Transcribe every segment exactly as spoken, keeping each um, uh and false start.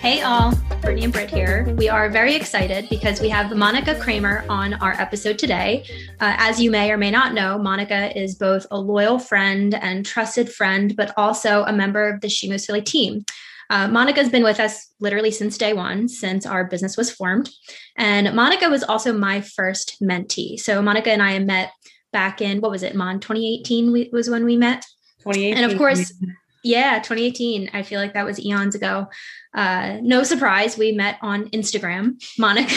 Hey all, Brittany and Britt here. We are very excited because we have Monica Kramer on our episode today. Uh, as you may or may not know, Monica is both a loyal friend and trusted friend, but also a member of the She Moves Philly team. Uh, Monica's been with us literally since day one, since our business was formed. And Monica was also my first mentee. So Monica and I met back in, what was it, Mon, twenty eighteen we, was when we met? twenty eighteen. And of course, yeah, twenty eighteen. I feel like that was eons ago. Uh, no surprise, we met on Instagram, Monica.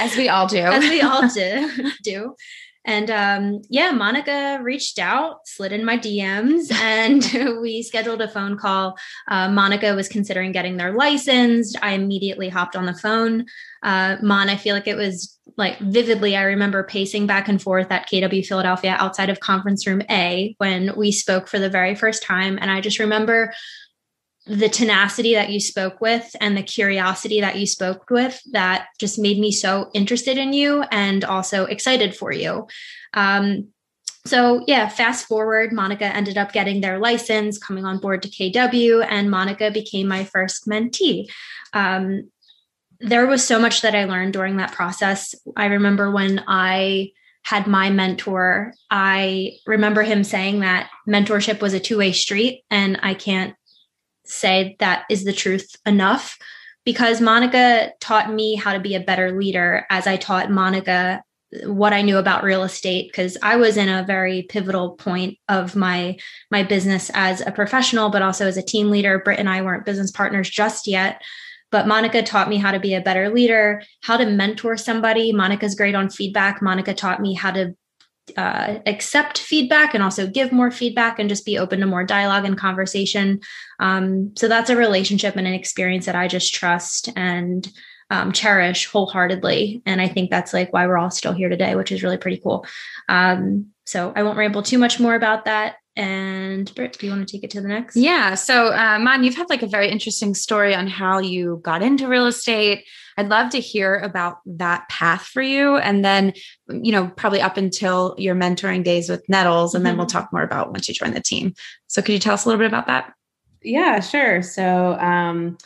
As we all do. As we all do. do. And um, yeah, Monica reached out, slid in my D Ms, and we scheduled a phone call. Uh, Monica was considering getting their license. I immediately hopped on the phone. Uh, Mon, I feel like it was like vividly, I remember pacing back and forth at K W Philadelphia outside of conference room A when we spoke for the very first time. And I just remember the tenacity that you spoke with and the curiosity that you spoke with that just made me so interested in you and also excited for you. Um, so yeah, fast forward, Monica ended up getting their license, coming on board to K W, and Monica became my first mentee. Um, there was so much that I learned during that process. I remember when I had my mentor, I remember him saying that mentorship was a two-way street, and I can't say that is the truth enough, because Monica taught me how to be a better leader as I taught Monica what I knew about real estate, because I was in a very pivotal point of my my business as a professional, but also as a team leader. Britt and I weren't business partners just yet, but Monica taught me how to be a better leader, how to mentor somebody. Monica's great on feedback. Monica taught me how to Uh, accept feedback and also give more feedback and just be open to more dialogue and conversation. Um, so that's a relationship and an experience that I just trust and um, cherish wholeheartedly. And I think that's like why we're all still here today, which is really pretty cool. Um, so I won't ramble too much more about that. And Britt, do you want to take it to the next? Yeah. So uh, Mon, you've had like a very interesting story on how you got into real estate. I'd love to hear about that path for you. And then, you know, probably up until your mentoring days with Nettles, and then mm-hmm. we'll talk more about once you join the team. So could you tell us a little bit about that? Yeah, sure. So um,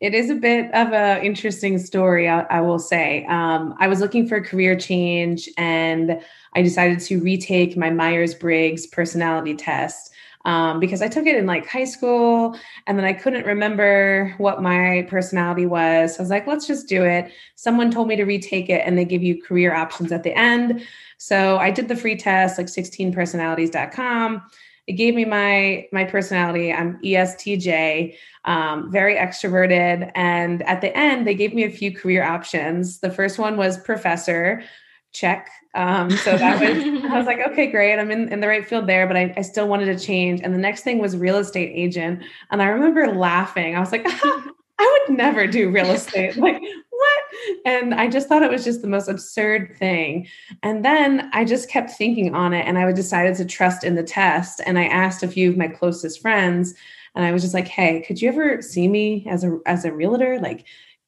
it is a bit of an interesting story, I, I will say. Um, I was looking for a career change, and I decided to retake my Myers-Briggs personality test um, because I took it in like high school, and then I couldn't remember what my personality was. So I was like, let's just do it. Someone told me to retake it, and they give you career options at the end. So I did the free test, like sixteen personalities dot com. It gave me my, my personality. I'm E S T J, um, very extroverted. And at the end, they gave me a few career options. The first one was professor, check. Um, so that was, I was like, okay, great. I'm in, in the right field there, but I, I still wanted to change. And the next thing was real estate agent. And I remember laughing. I was like, ah, I would never do real estate. Like, what? And I just thought it was just the most absurd thing. And then I just kept thinking on it, and I decided to trust in the test. And I asked a few of my closest friends, and I was just like, hey, could you ever see me as a, as a realtor? Like,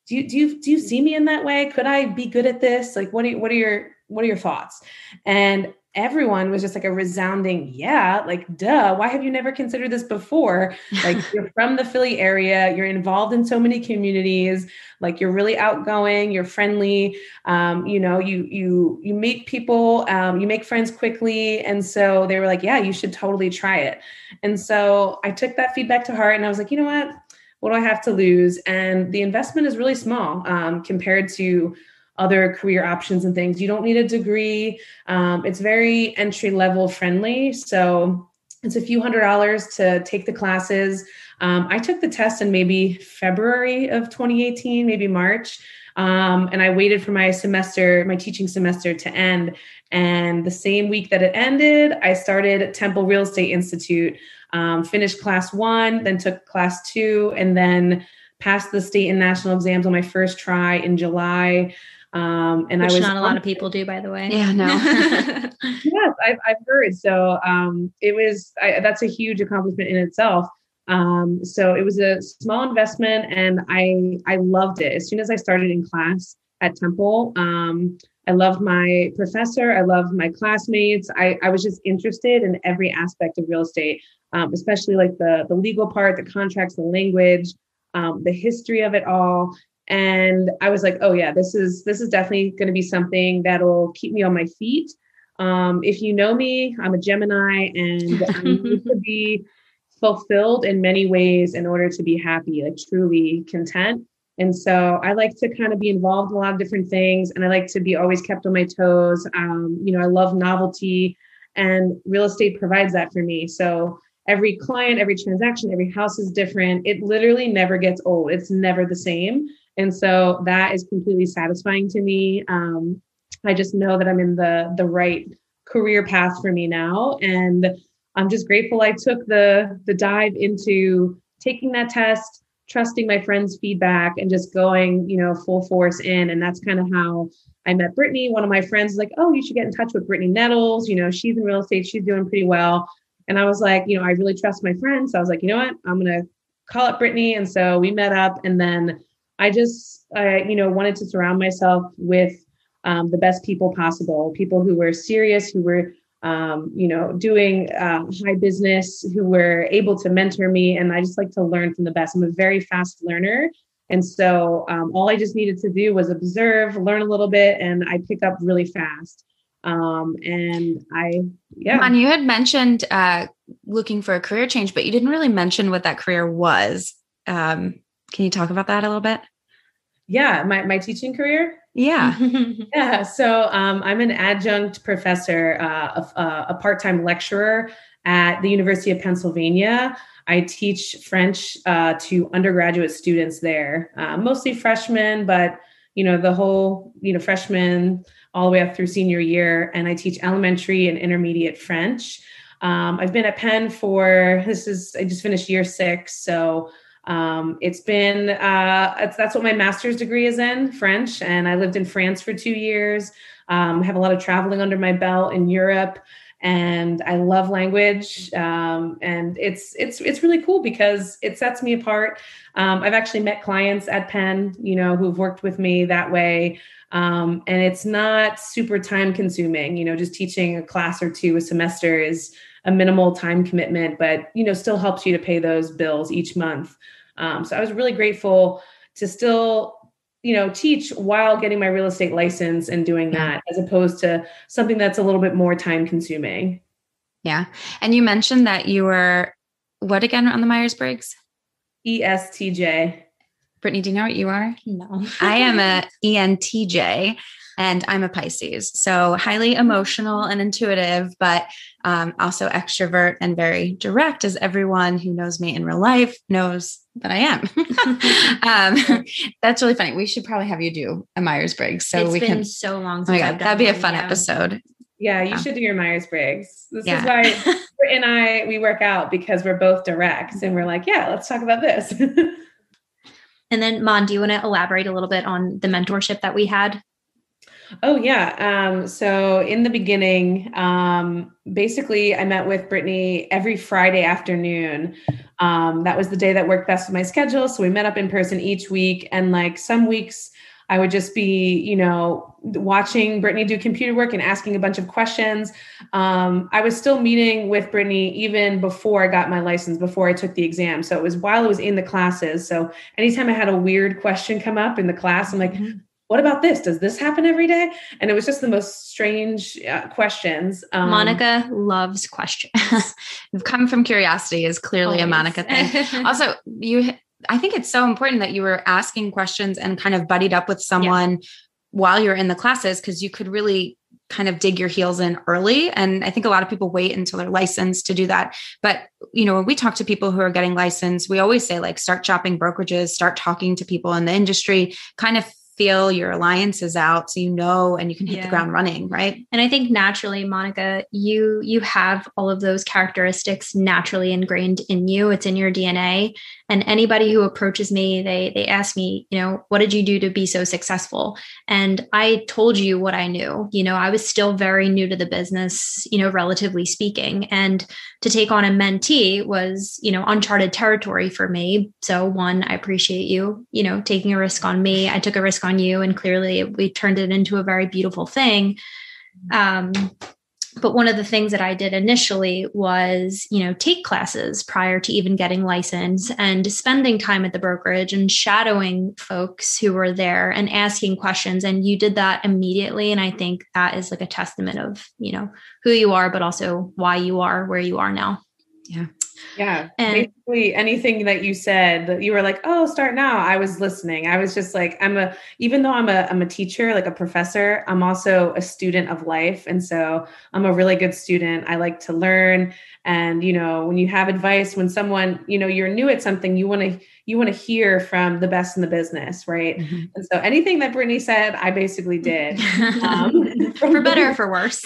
do you, do you, do you see me in that way? Could I be good at this? Like, what are you, what are your, what are your thoughts? And everyone was just like a resounding, yeah, like, duh, why have you never considered this before? Like, you're from the Philly area, you're involved in so many communities, like, you're really outgoing, you're friendly, um, you know, you, you, you meet people, um, you make friends quickly. And so they were like, yeah, you should totally try it. And so I took that feedback to heart, and I was like, you know what, what do I have to lose? And the investment is really small, um, compared to other career options and things. You don't need a degree. Um, it's very entry level friendly. So it's a few hundred dollars to take the classes. Um, I took the test in maybe February of twenty eighteen, maybe March. Um, and I waited for my semester, my teaching semester to end. And the same week that it ended, I started at Temple Real Estate Institute, um, finished class one, then took class two, and then passed the state and national exams on my first try in July. Um, and Which I was not a lot of people do, by the way. Yeah, no. Yes, I've, I've heard. So um, it was, I, that's a huge accomplishment in itself. Um, so it was a small investment, and I, I loved it. As soon as I started in class at Temple, um, I loved my professor. I loved my classmates. I, I was just interested in every aspect of real estate, um, especially like the, the legal part, the contracts, the language. um, the history of it all. And I was like, oh yeah, this is, this is definitely going to be something that'll keep me on my feet. Um, if you know me, I'm a Gemini, and I need to be fulfilled in many ways in order to be happy, like truly content. And so I like to kind of be involved in a lot of different things. And I like to be always kept on my toes. Um, you know, I love novelty, and real estate provides that for me. So every client, every transaction, every house is different. It literally never gets old. It's never the same. And so that is completely satisfying to me. Um, I just know that I'm in the the right career path for me now. And I'm just grateful I took the the dive into taking that test, trusting my friends' feedback, and just going, you know, full force in. And that's kind of how I met Brittany. One of my friends was like, oh, you should get in touch with Brittany Nettles. You know, she's in real estate. She's doing pretty well. And I was like, you know, I really trust my friends. So I was like, you know what, I'm going to call up Brittany. And so we met up, and then I just, I, you know, wanted to surround myself with um, the best people possible, people who were serious, who were, um, you know, doing uh, high business, who were able to mentor me. And I just like to learn from the best. I'm a very fast learner. And so um, all I just needed to do was observe, learn a little bit, and I pick up really fast. Um, and I, yeah. And you had mentioned uh, looking for a career change, but you didn't really mention what that career was. Um, can you talk about that a little bit? Yeah. My, my teaching career. Yeah. yeah. So, um, I'm an adjunct professor, uh, a, a part-time lecturer at the University of Pennsylvania. I teach French, uh, to undergraduate students there, uh, mostly freshmen, but you know, the whole, you know, freshmen all the way up through senior year. And I teach elementary and intermediate French. Um, I've been at Penn for, this is, I just finished year six. So, Um, it's been, uh, it's, that's what my master's degree is in, French. And I lived in France for two years. Um, I have a lot of traveling under my belt in Europe, and I love language. Um, and it's, it's, it's really cool because it sets me apart. Um, I've actually met clients at Penn, you know, who've worked with me that way. Um, and it's not super time consuming, you know, just teaching a class or two a semester is a minimal time commitment, but, you know, still helps you to pay those bills each month. Um, so I was really grateful to still, you know, teach while getting my real estate license and doing that, as opposed to something that's a little bit more time consuming. Yeah. And you mentioned that you were what again on the Myers-Briggs? E S T J. Brittany, do you know what you are? No. I am a E N T J. And I'm a Pisces, so highly emotional and intuitive, but um, also extrovert and very direct, as everyone who knows me in real life knows that I am. um, that's really funny. We should probably have you do a Myers-Briggs. So it's we been can, so long. Since oh my God, that'd be a fun now. episode. Yeah, you yeah. should do your Myers-Briggs. This yeah. is why Britt and I, we work out, because we're both direct and we're like, yeah, let's talk about this. And then Mon, do you want to elaborate a little bit on the mentorship that we had? Oh, yeah. Um, so in the beginning, um, basically, I met with Brittany every Friday afternoon. Um, that was the day that worked best with my schedule. So we met up in person each week. And like some weeks, I would just be, you know, watching Brittany do computer work and asking a bunch of questions. Um, I was still meeting with Brittany even before I got my license, before I took the exam. So it was while I was in the classes. So anytime I had a weird question come up in the class, I'm like, mm-hmm. what about this? Does this happen every day? And it was just the most strange uh, questions. Um, Monica loves questions. You've come from curiosity is clearly always a Monica thing. Also, you, I think it's so important that you were asking questions and kind of buddied up with someone yeah. while you're in the classes, because you could really kind of dig your heels in early. And I think a lot of people wait until they're licensed to do that. But, you know, when we talk to people who are getting licensed, we always say like, start shopping brokerages, start talking to people in the industry, kind of feel your alliances out so you know, and you can hit yeah. the ground running. Right. And I think naturally, Monica, you, you have all of those characteristics naturally ingrained in you. It's in your D N A. And anybody who approaches me, they, they ask me, you know, what did you do to be so successful? And I told you what I knew. You know, I was still very new to the business, you know, relatively speaking, and to take on a mentee was, you know, uncharted territory for me. So one, I appreciate you, you know, taking a risk on me. I took a risk on you, and clearly we turned it into a very beautiful thing. Um, But one of the things that I did initially was, you know, take classes prior to even getting licensed and spending time at the brokerage and shadowing folks who were there and asking questions. And you did that immediately. And I think that is like a testament of, you know, who you are, but also why you are where you are now. Yeah. Yeah. And basically anything that you said that you were like, oh, start now. I was listening. I was just like, I'm a, even though I'm a, I'm a teacher, like a professor, I'm also a student of life. And so I'm a really good student. I like to learn. And, you know, when you have advice, when someone, you know, you're new at something, you want to, you want to hear from the best in the business. Right. Mm-hmm. And so anything that Brittany said, I basically did. Um, for better or for worse.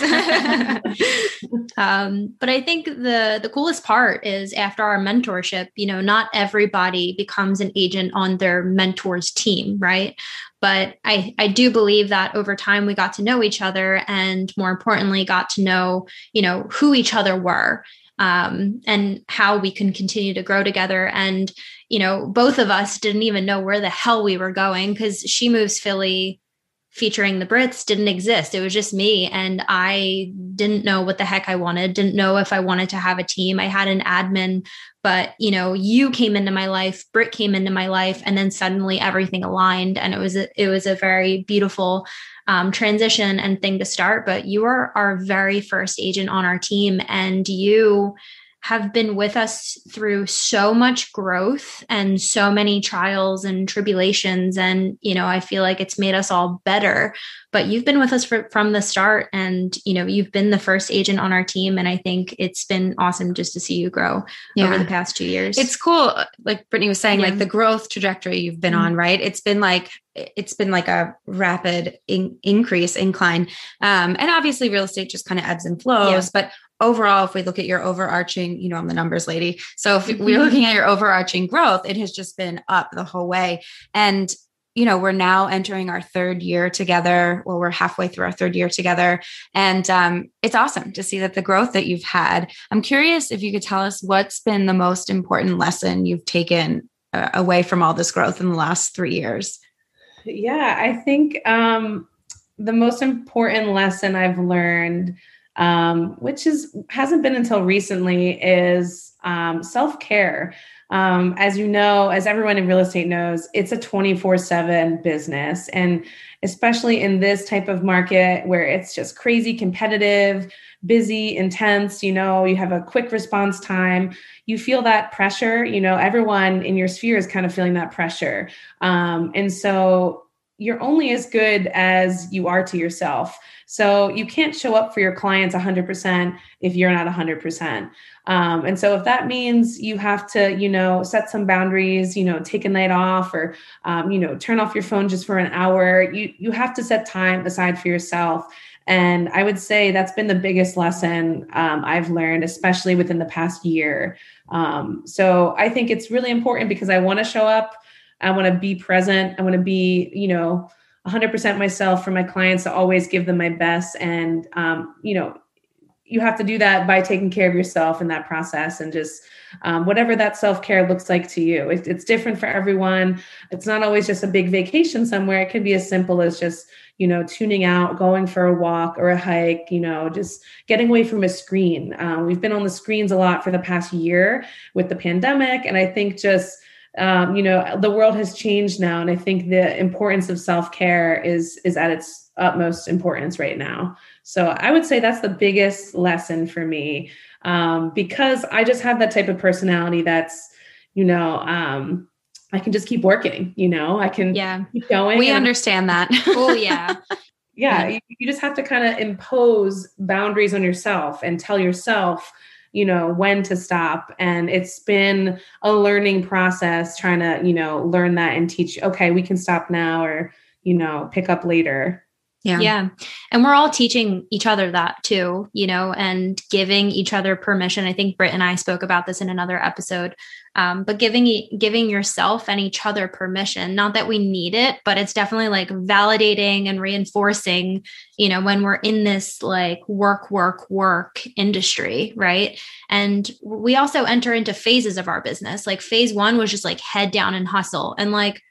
um, but I think the, the coolest part is, after our mentorship, you know, not everybody becomes an agent on their mentor's team, right? But I, I do believe that over time we got to know each other, and more importantly, got to know, you know, who each other were, um, and how we can continue to grow together. And, you know, both of us didn't even know where the hell we were going, because She Moves Philly featuring the Brits didn't exist. It was just me. And I didn't know what the heck I wanted. Didn't know if I wanted to have a team. I had an admin, but you know, you came into my life, Britt came into my life, and then suddenly everything aligned. And it was, a, it was a very beautiful um, transition and thing to start, but you were our very first agent on our team, and you have been with us through so much growth and so many trials and tribulations. And, you know, I feel like it's made us all better, but you've been with us for, from the start, and, you know, you've been the first agent on our team. And I think it's been awesome just to see you grow yeah. over the past two years. It's cool. Like Brittany was saying, yeah. like the growth trajectory you've been mm-hmm. on, right? It's been like, it's been like a rapid in- increase, incline. Um, and obviously real estate just kind of ebbs and flows, yeah. but overall, if we look at your overarching, you know, I'm the numbers lady. So if we're looking at your overarching growth, it has just been up the whole way. And, you know, we're now entering our third year together, or we're halfway through our third year together. And um, it's awesome to see that the growth that you've had. I'm curious if you could tell us what's been the most important lesson you've taken uh, away from all this growth in the last three years. Yeah, I think um, the most important lesson I've learned, Um, which is hasn't been until recently, is um, self-care. Um, as you know, as everyone in real estate knows, it's a twenty-four seven business. And especially in this type of market where it's just crazy competitive, busy, intense, you know, you have a quick response time, you feel that pressure, you know, everyone in your sphere is kind of feeling that pressure. Um, and so you're only as good as you are to yourself. So you can't show up for your clients one hundred percent if you're not one hundred percent. Um, and so if that means you have to, you know, set some boundaries, you know, take a night off, or, um, you know, turn off your phone just for an hour, you, you have to set time aside for yourself. And I would say that's been the biggest lesson um, I've learned, especially within the past year. Um, so I think it's really important, because I want to show up. I want to be present. I want to be, you know, one hundred percent myself for my clients, to always give them my best. And, um, you know, you have to do that by taking care of yourself in that process, and just um, whatever that self-care looks like to you. It, it's different for everyone. It's not always just a big vacation somewhere. It could be as simple as just, you know, tuning out, going for a walk or a hike, you know, just getting away from a screen. Um, we've been on the screens a lot for the past year with the pandemic. And I think just, Um, you know, the world has changed now. And I think the importance of self-care is, is at its utmost importance right now. So I would say that's the biggest lesson for me, um, because I just have that type of personality that's, you know, um, I can just keep working, you know, I can yeah. keep going. We and- understand that. Oh yeah. yeah. You, you just have to kind of impose boundaries on yourself and tell yourself, you know, when to stop. And it's been a learning process, trying to, you know, learn that and teach, okay, we can stop now, or, you know, pick up later. Yeah. Yeah. And we're all teaching each other that too, you know, and giving each other permission. I think Britt and I spoke about this in another episode, um, but giving, giving yourself and each other permission, not that we need it, but it's definitely like validating and reinforcing, you know, when we're in this like work, work, work industry. Right. And we also enter into phases of our business. Like phase one was just like head down and hustle. And like,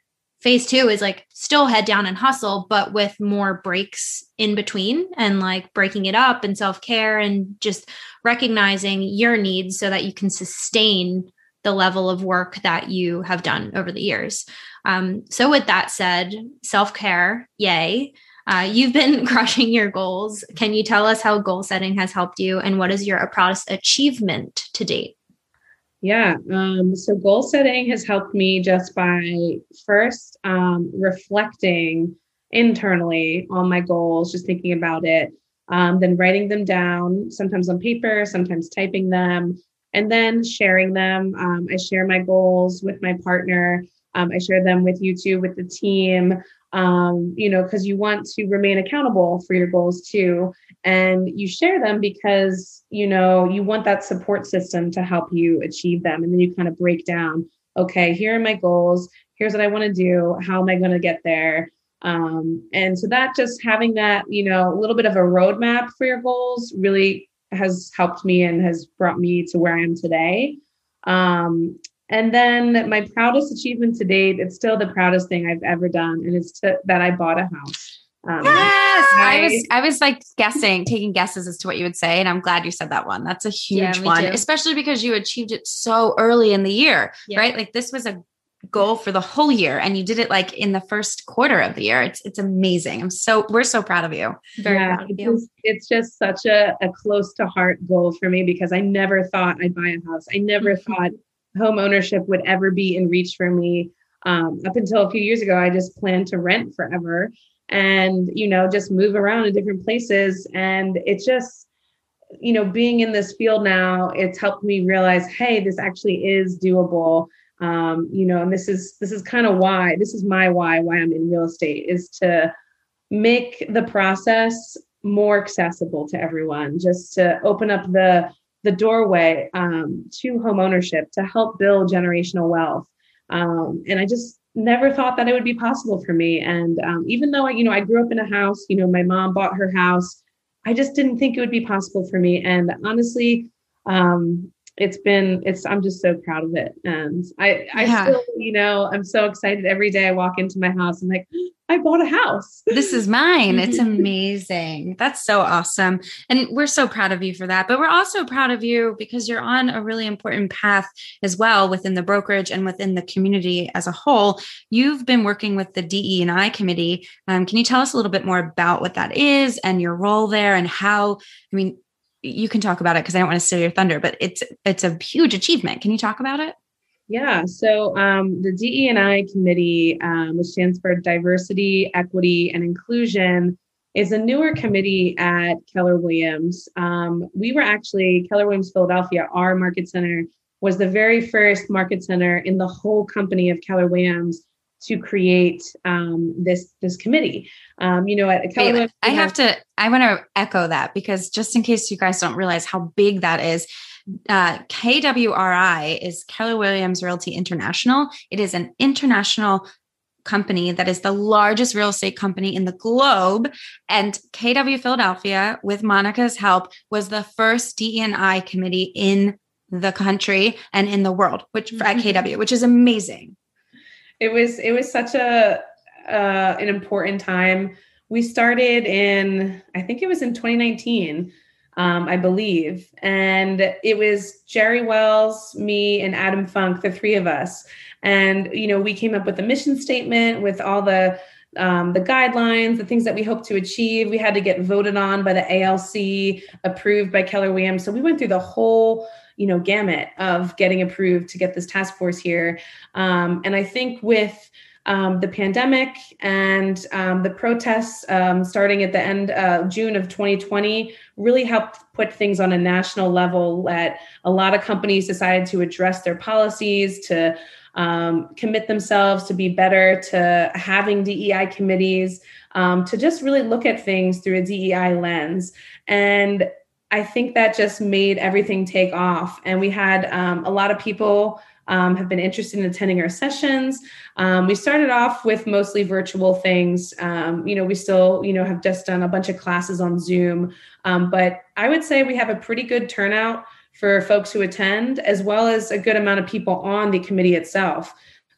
phase two is like still head down and hustle, but with more breaks in between and like breaking it up and self-care and just recognizing your needs so that you can sustain the level of work that you have done over the years. Um, so with that said, self-care, yay. Uh, you've been crushing your goals. Can you tell us how goal setting has helped you and what is your proudest achievement to date? Yeah. Um, so goal setting has helped me just by first um, reflecting internally on my goals, just thinking about it, um, then writing them down, sometimes on paper, sometimes typing them, and then sharing them. Um, I share my goals with my partner. Um, I share them with you too, with the team, um, you know, because you want to remain accountable for your goals too. And you share them because, you know, you want that support system to help you achieve them. And then you kind of break down, okay, here are my goals. Here's what I want to do. How am I going to get there? Um, and so that just having that, you know, a little bit of a roadmap for your goals really has helped me and has brought me to where I am today. Um, and then my proudest achievement to date, it's still the proudest thing I've ever done. And it's to, that I bought a house. Um, yes, I, I was I was like guessing, taking guesses as to what you would say. And I'm glad you said that one. That's a huge yeah, one, too. Especially because you achieved it so early in the year, yeah. right? Like this was a goal for the whole year and you did it like in the first quarter of the year. It's it's amazing. I'm so, we're so proud of you. Very yeah, proud of you. It's, it's just such a, a close to heart goal for me because I never thought I'd buy a house. I never mm-hmm. thought home ownership would ever be in reach for me. Um, up until a few years ago, I just planned to rent forever. And, you know, just move around in different places. And it's just, you know, being in this field now, it's helped me realize, hey, this actually is doable. Um, you know, and this is, this is kind of why, this is my why, why I'm in real estate, is to make the process more accessible to everyone, just to open up the, the doorway um, to home ownership, to help build generational wealth. Um, and I just, never thought that it would be possible for me. And um, even though I, you know, I grew up in a house, you know, my mom bought her house. I just didn't think it would be possible for me. And honestly, um, it's been, it's, I'm just so proud of it. And I, I yeah. still, you know, I'm so excited every day I walk into my house. I'm like, I bought a house. This is mine. It's amazing. That's so awesome. And we're so proud of you for that. But we're also proud of you because you're on a really important path as well within the brokerage and within the community as a whole. You've been working with the D E and I committee. Um, can you tell us a little bit more about what that is and your role there and how, I mean, you can talk about it because I don't want to steal your thunder, but it's, it's a huge achievement. Can you talk about it? Yeah. So um, the D E and I committee, um, which stands for Diversity, Equity, and Inclusion, is a newer committee at Keller Williams. Um, we were actually, Keller Williams Philadelphia, our market center, was the very first market center in the whole company of Keller Williams to create um, this this committee. Um, you know, at Keller Wait, Williams, I have, have to, I want to echo that because just in case you guys don't realize how big that is, Uh, K W R I is Keller Williams Realty International. It is an international company that is the largest real estate company in the globe. And K W Philadelphia, with Monica's help, was the first D E and I committee in the country and in the world, which mm-hmm. at K W, which is amazing. It was, it was such a, uh, an important time. We started in, I think it was in twenty nineteen. Um, I believe. And it was Jerry Wells, me, and Adam Funk, the three of us. And, you know, we came up with a mission statement with all the um, the guidelines, the things that we hope to achieve. We had to get voted on by the A L C, approved by Keller Williams. So we went through the whole, you know, gamut of getting approved to get this task force here. Um, and I think with Um, the pandemic and um, the protests um, starting at the end of uh, June of twenty twenty really helped put things on a national level that a lot of companies decided to address their policies, to um, commit themselves to be better, to having D E I committees, um, to just really look at things through a D E I lens. And I think that just made everything take off. And we had um, a lot of people Um, have been interested in attending our sessions. Um, we started off with mostly virtual things. Um, you know, we still, you know, have just done a bunch of classes on Zoom. Um, but I would say we have a pretty good turnout for folks who attend, as well as a good amount of people on the committee itself.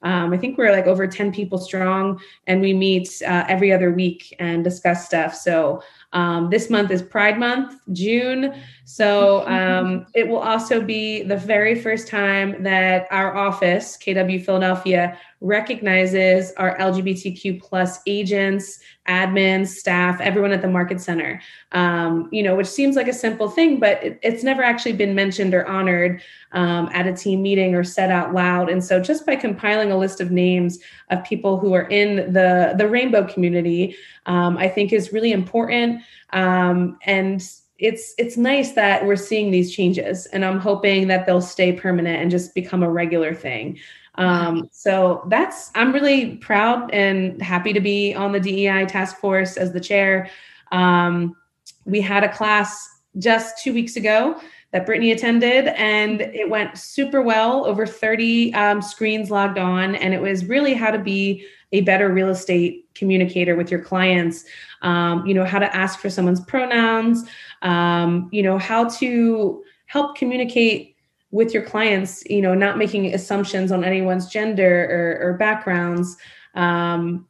Um, I think we're like over ten people strong, and we meet uh, every other week and discuss stuff. So um, this month is Pride Month, June. So um, it will also be the very first time that our office, K W Philadelphia, recognizes our L G B T Q plus agents, admins, staff, everyone at the Market Center, um, you know, which seems like a simple thing, but it, it's never actually been mentioned or honored um, at a team meeting or said out loud. And so just by compiling a list of names of people who are in the, the rainbow community, um, I think is really important. Um, and it's it's nice that we're seeing these changes, and I'm hoping that they'll stay permanent and just become a regular thing. Um, so that's, I'm really proud and happy to be on the D E I task force as the chair. Um, we had a class just two weeks ago that Brittany attended, and it went super well, over thirty um, screens logged on. And it was really how to be a better real estate communicator with your clients. Um, you know, how to ask for someone's pronouns, um, you know, how to help communicate with your clients, you know, not making assumptions on anyone's gender or, or backgrounds. Um,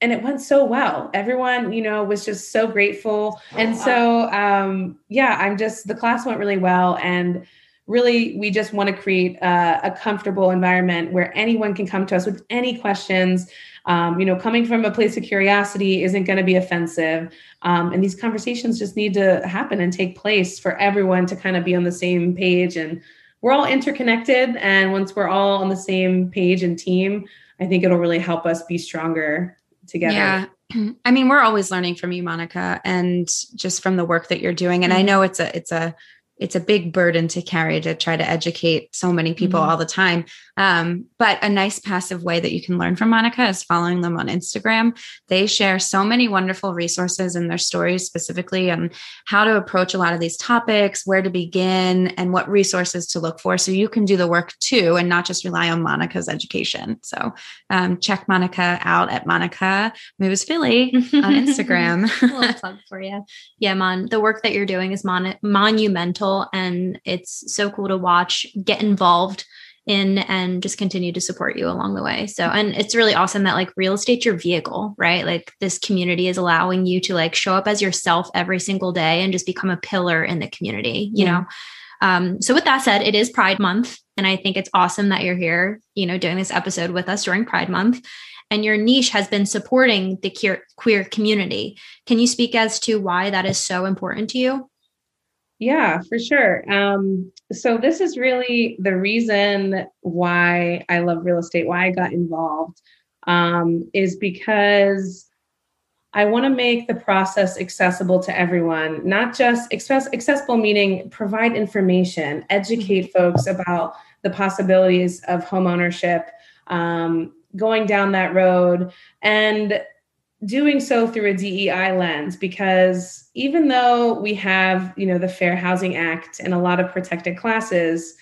and it went so well. Everyone, you know, was just so grateful. And so, um, yeah, I'm just, the class went really well. And really, we just want to create a, a comfortable environment where anyone can come to us with any questions. Um, you know, coming from a place of curiosity isn't going to be offensive. Um, and these conversations just need to happen and take place for everyone to kind of be on the same page, and we're all interconnected. And once we're all on the same page and team, I think it'll really help us be stronger together. Yeah. I mean, we're always learning from you, Monica, and just from the work that you're doing. And I know it's a, it's a, it's a big burden to carry to try to educate so many people mm-hmm. all the time. Um, but a nice passive way that you can learn from Monica is following them on Instagram. They share so many wonderful resources in their stories, specifically on how to approach a lot of these topics, where to begin, and what resources to look for. So you can do the work too, and not just rely on Monica's education. So um, check Monica out at Monica Moves Philly on Instagram. A little plug for you. Yeah, Mon, the work that you're doing is mon- monumental. And it's so cool to watch, get involved in, and just continue to support you along the way. So, and it's really awesome that like real estate's your vehicle, right? Like this community is allowing you to like show up as yourself every single day and just become a pillar in the community, you yeah. know? Um, so with that said, it is Pride Month. And I think it's awesome that you're here, you know, doing this episode with us during Pride Month. And your niche has been supporting the queer, queer community. Can you speak as to why that is so important to you? Yeah, for sure. Um, so this is really the reason why I love real estate, why I got involved, um, is because I want to make the process accessible to everyone, not just access- accessible, meaning provide information, educate folks about the possibilities of homeownership, um, going down that road, and doing so through a D E I lens, because even though we have, you know, the Fair Housing Act and a lot of protected classes,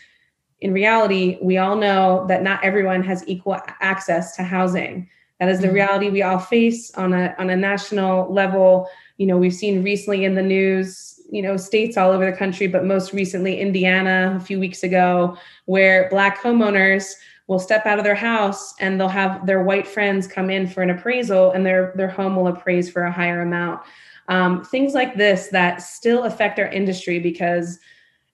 in reality, we all know that not everyone has equal access to housing. That is the reality we all face on a on a national level. You know, we've seen recently in the news, you know, states all over the country, but most recently Indiana a few weeks ago, where Black homeowners will step out of their house and they'll have their white friends come in for an appraisal, and their, their home will appraise for a higher amount. Um, things like this that still affect our industry, because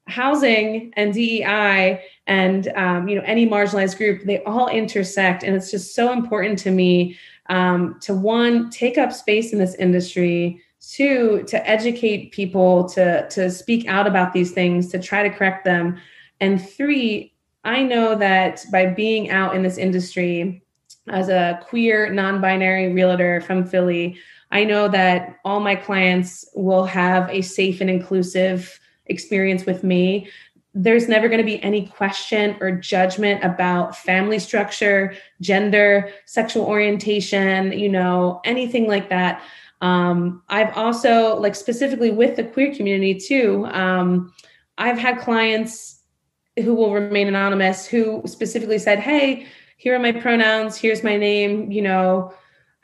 housing and D E I and um, you know, any marginalized group, they all intersect. And it's just so important to me um, to, one, take up space in this industry, two, to educate people, to, to speak out about these things, to try to correct them, and three, I know that by being out in this industry as a queer, non-binary realtor from Philly, I know that all my clients will have a safe and inclusive experience with me. There's never going to be any question or judgment about family structure, gender, sexual orientation, you know, anything like that. Um, I've also, like specifically with the queer community too, um, I've had clients who will remain anonymous, who specifically said, hey, here are my pronouns, here's my name, you know,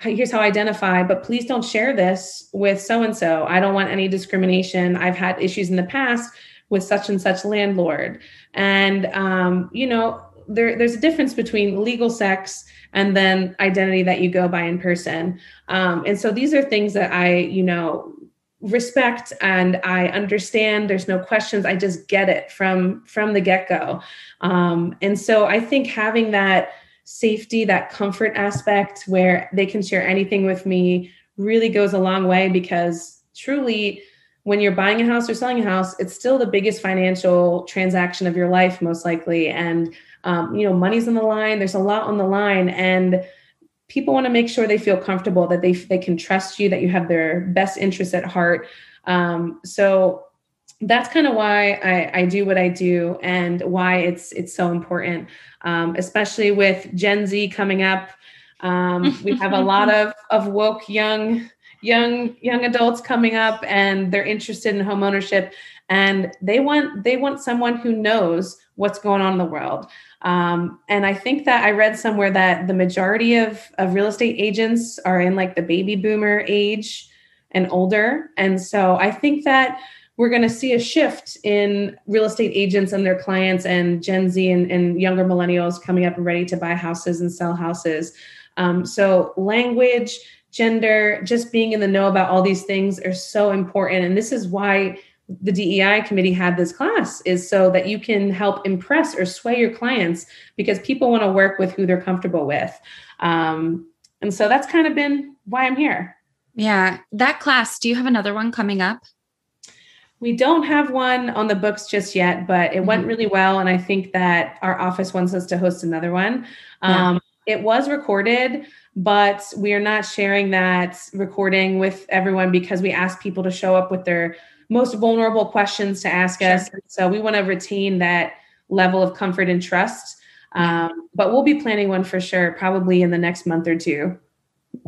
here's how I identify, but please don't share this with so-and-so. I don't want any discrimination. I've had issues in the past with such and such landlord. And, um, you know, there, there's a difference between legal sex and then identity that you go by in person. Um, and so these are things that I, you know, respect and I understand. There's no questions. I just get it from, from the get-go. Um, and so I think having that safety, that comfort aspect where they can share anything with me really goes a long way, because truly when you're buying a house or selling a house, it's still the biggest financial transaction of your life, most likely. And, um, you know, money's on the line. There's a lot on the line, and people want to make sure they feel comfortable, that they, they can trust you, that you have their best interests at heart. Um, so that's kind of why I, I do what I do and why it's, it's so important. Um, especially with Gen Z coming up. Um, we have a lot of, of woke young young young adults coming up, and they're interested in home ownership, and they want they want someone who knows what's going on in the world. Um, and I think that I read somewhere that the majority of, of real estate agents are in like the baby boomer age and older. And so I think that we're going to see a shift in real estate agents and their clients, and Gen Z and, and younger millennials coming up and ready to buy houses and sell houses. Um, so language, gender, just being in the know about all these things are so important. And this is why the D E I committee had this class, is so that you can help impress or sway your clients, because people want to work with who they're comfortable with. Um, and so that's kind of been why I'm here. Yeah. That class, do you have another one coming up? We don't have one on the books just yet, but it went really well. And I think that our office wants us to host another one. Yeah. Um, it was recorded, but we are not sharing that recording with everyone, because we asked people to show up with their most vulnerable questions to ask sure. us. So we want to retain that level of comfort and trust. Um, but we'll be planning one for sure, probably in the next month or two.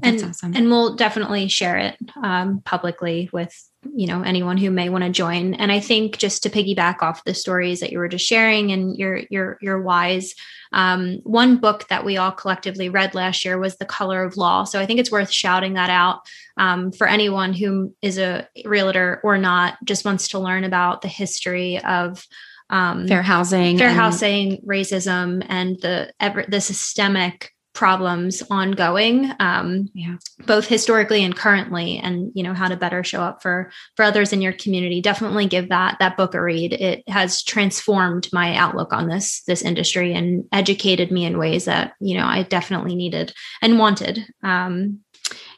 That's and awesome. And we'll definitely share it um, publicly with, you know, anyone who may want to join. And I think just to piggyback off the stories that you were just sharing and your, your, your whys, um, one book that we all collectively read last year was The Color of Law. So I think it's worth shouting that out um, for anyone who is a realtor or not, just wants to learn about the history of um, fair housing, fair housing, racism, and the ever, the systemic problems ongoing, um, yeah. both historically and currently, and, you know, how to better show up for, for others in your community. Definitely give that, that book a read. It has transformed my outlook on this, this industry, and educated me in ways that, you know, I definitely needed and wanted. Um,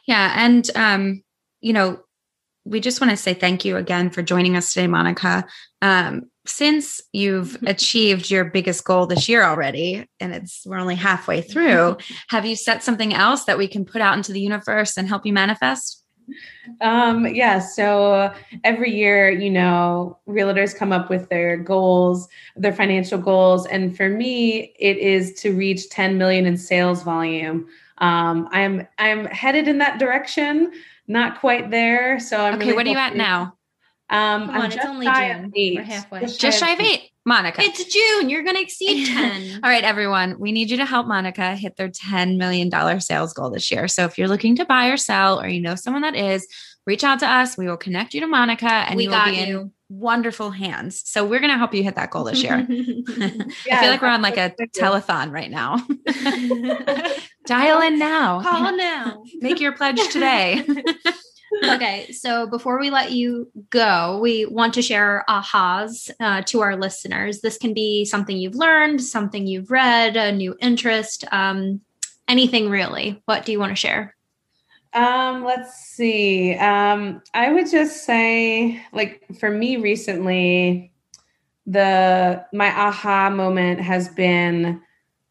yeah. And, um, you know, we just want to say thank you again for joining us today, Monica. Um, Since you've achieved your biggest goal this year already, and it's we're only halfway through, have you set something else that we can put out into the universe and help you manifest? Um, yeah. So every year, you know, realtors come up with their goals, their financial goals. And for me, it is to reach ten million in sales volume. Um, I'm, I'm headed in that direction, not quite there. So I'm okay. Really what are you at now? Um, Come on, I'm it's only June. Eight. We're halfway. Just, just shy of eight. Monica. It's June. You're going to exceed ten. All right, everyone. We need you to help Monica hit their ten million dollars sales goal this year. So if you're looking to buy or sell, or you know someone that is, reach out to us. We will connect you to Monica, and we you will be you. in wonderful hands. So we're going to help you hit that goal this year. Yeah, I feel like we're on like a telethon right now. Dial in now. Call now. Make your pledge today. Okay. So before we let you go, we want to share ahas uh, to our listeners. This can be something you've learned, something you've read, a new interest, um, anything really. What do you want to share? Um, let's see. Um, I would just say, like, for me recently, the, my aha moment has been,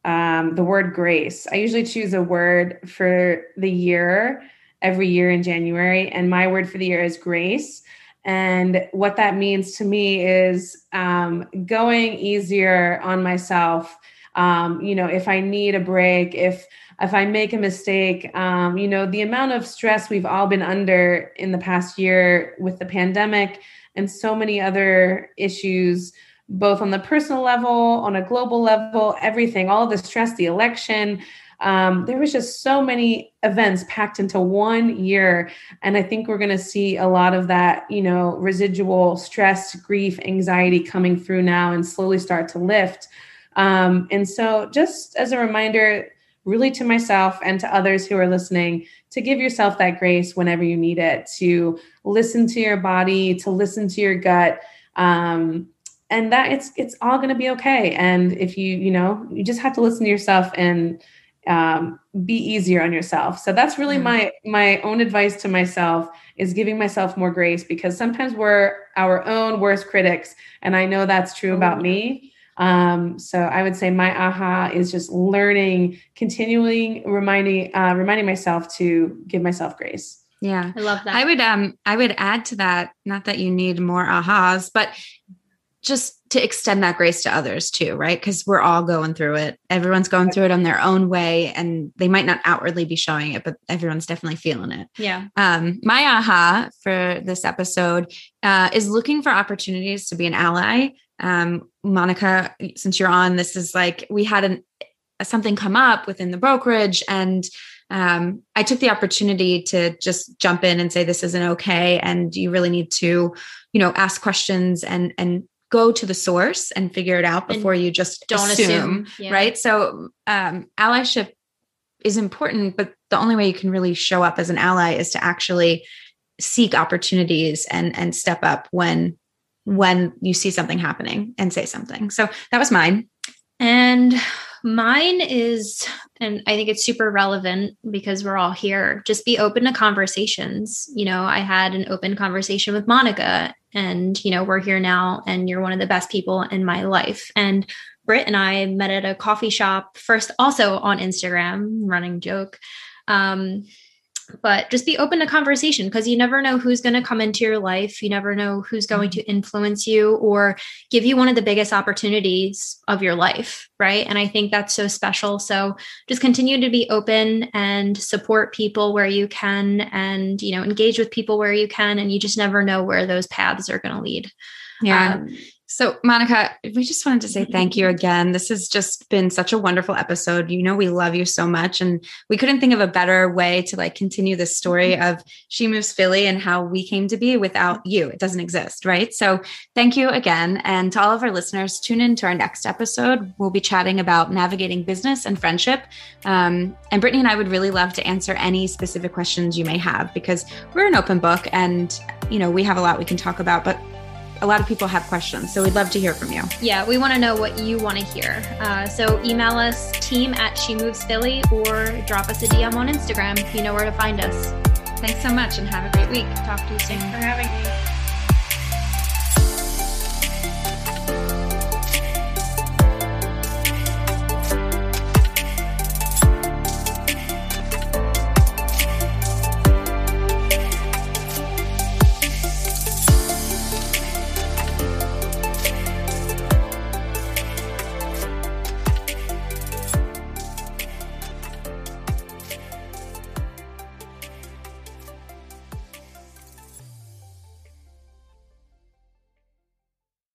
um, the word grace. I usually choose a word for the year every year in January. And my word for the year is grace. And what that means to me is um, going easier on myself. Um, you know, if I need a break, if, if I make a mistake, um, you know, the amount of stress we've all been under in the past year with the pandemic and so many other issues, both on the personal level, on a global level, everything, all the stress, the election, Um, there was just so many events packed into one year. And I think we're going to see a lot of that, you know, residual stress, grief, anxiety coming through now and slowly start to lift. Um, and so just as a reminder, really to myself and to others who are listening, to give yourself that grace whenever you need it, to listen to your body, to listen to your gut, um, and that it's it's all going to be okay. And if you, you know, you just have to listen to yourself and um, be easier on yourself. So that's really mm-hmm. my my own advice to myself, is giving myself more grace, because sometimes we're our own worst critics. And I know that's true mm-hmm. about me. Um, so I would say my aha is just learning, continually reminding, uh, reminding myself to give myself grace. Yeah. I love that. I would, um, I would add to that, not that you need more ahas, but just to extend that grace to others too, right? Because we're all going through it. Everyone's going through it on their own way, and they might not outwardly be showing it, but everyone's definitely feeling it. Yeah. Um, my aha for this episode uh, is looking for opportunities to be an ally. Um, Monica, since you're on, this is like, we had an, something come up within the brokerage, and um, I took the opportunity to just jump in and say, this isn't okay. And you really need to, you know, ask questions and, and, go to the source and figure it out before and you just don't assume, assume. Yeah. Right? So um, allyship is important, but the only way you can really show up as an ally is to actually seek opportunities and and step up when when you see something happening and say something. So that was mine. And mine is, and I think it's super relevant because we're all here, just be open to conversations. You know, I had an open conversation with Monica, and, you know, we're here now, and you're one of the best people in my life. And Britt and I met at a coffee shop first, also on Instagram, running joke. Um, but just be open to conversation, because you never know who's going to come into your life. You never know who's going to influence you or give you one of the biggest opportunities of your life. Right. And I think that's so special. So just continue to be open and support people where you can, and, you know, engage with people where you can, and you just never know where those paths are going to lead. Yeah. Um, So Monica, we just wanted to say thank you again. This has just been such a wonderful episode. You know, we love you so much, and we couldn't think of a better way to like continue this story of She Moves Philly and how we came to be. Without you, it doesn't exist, right? So thank you again. And to all of our listeners, tune in to our next episode. We'll be chatting about navigating business and friendship. Um, and Brittany and I would really love to answer any specific questions you may have, because we're an open book, and, you know, we have a lot we can talk about, but a lot of people have questions, so we'd love to hear from you. Yeah, we want to know what you want to hear. Uh, so email us, team at She Moves Philly, or drop us a D M on Instagram. You know where to find us. Thanks so much, and have a great week. Talk to you soon. Thanks for having me.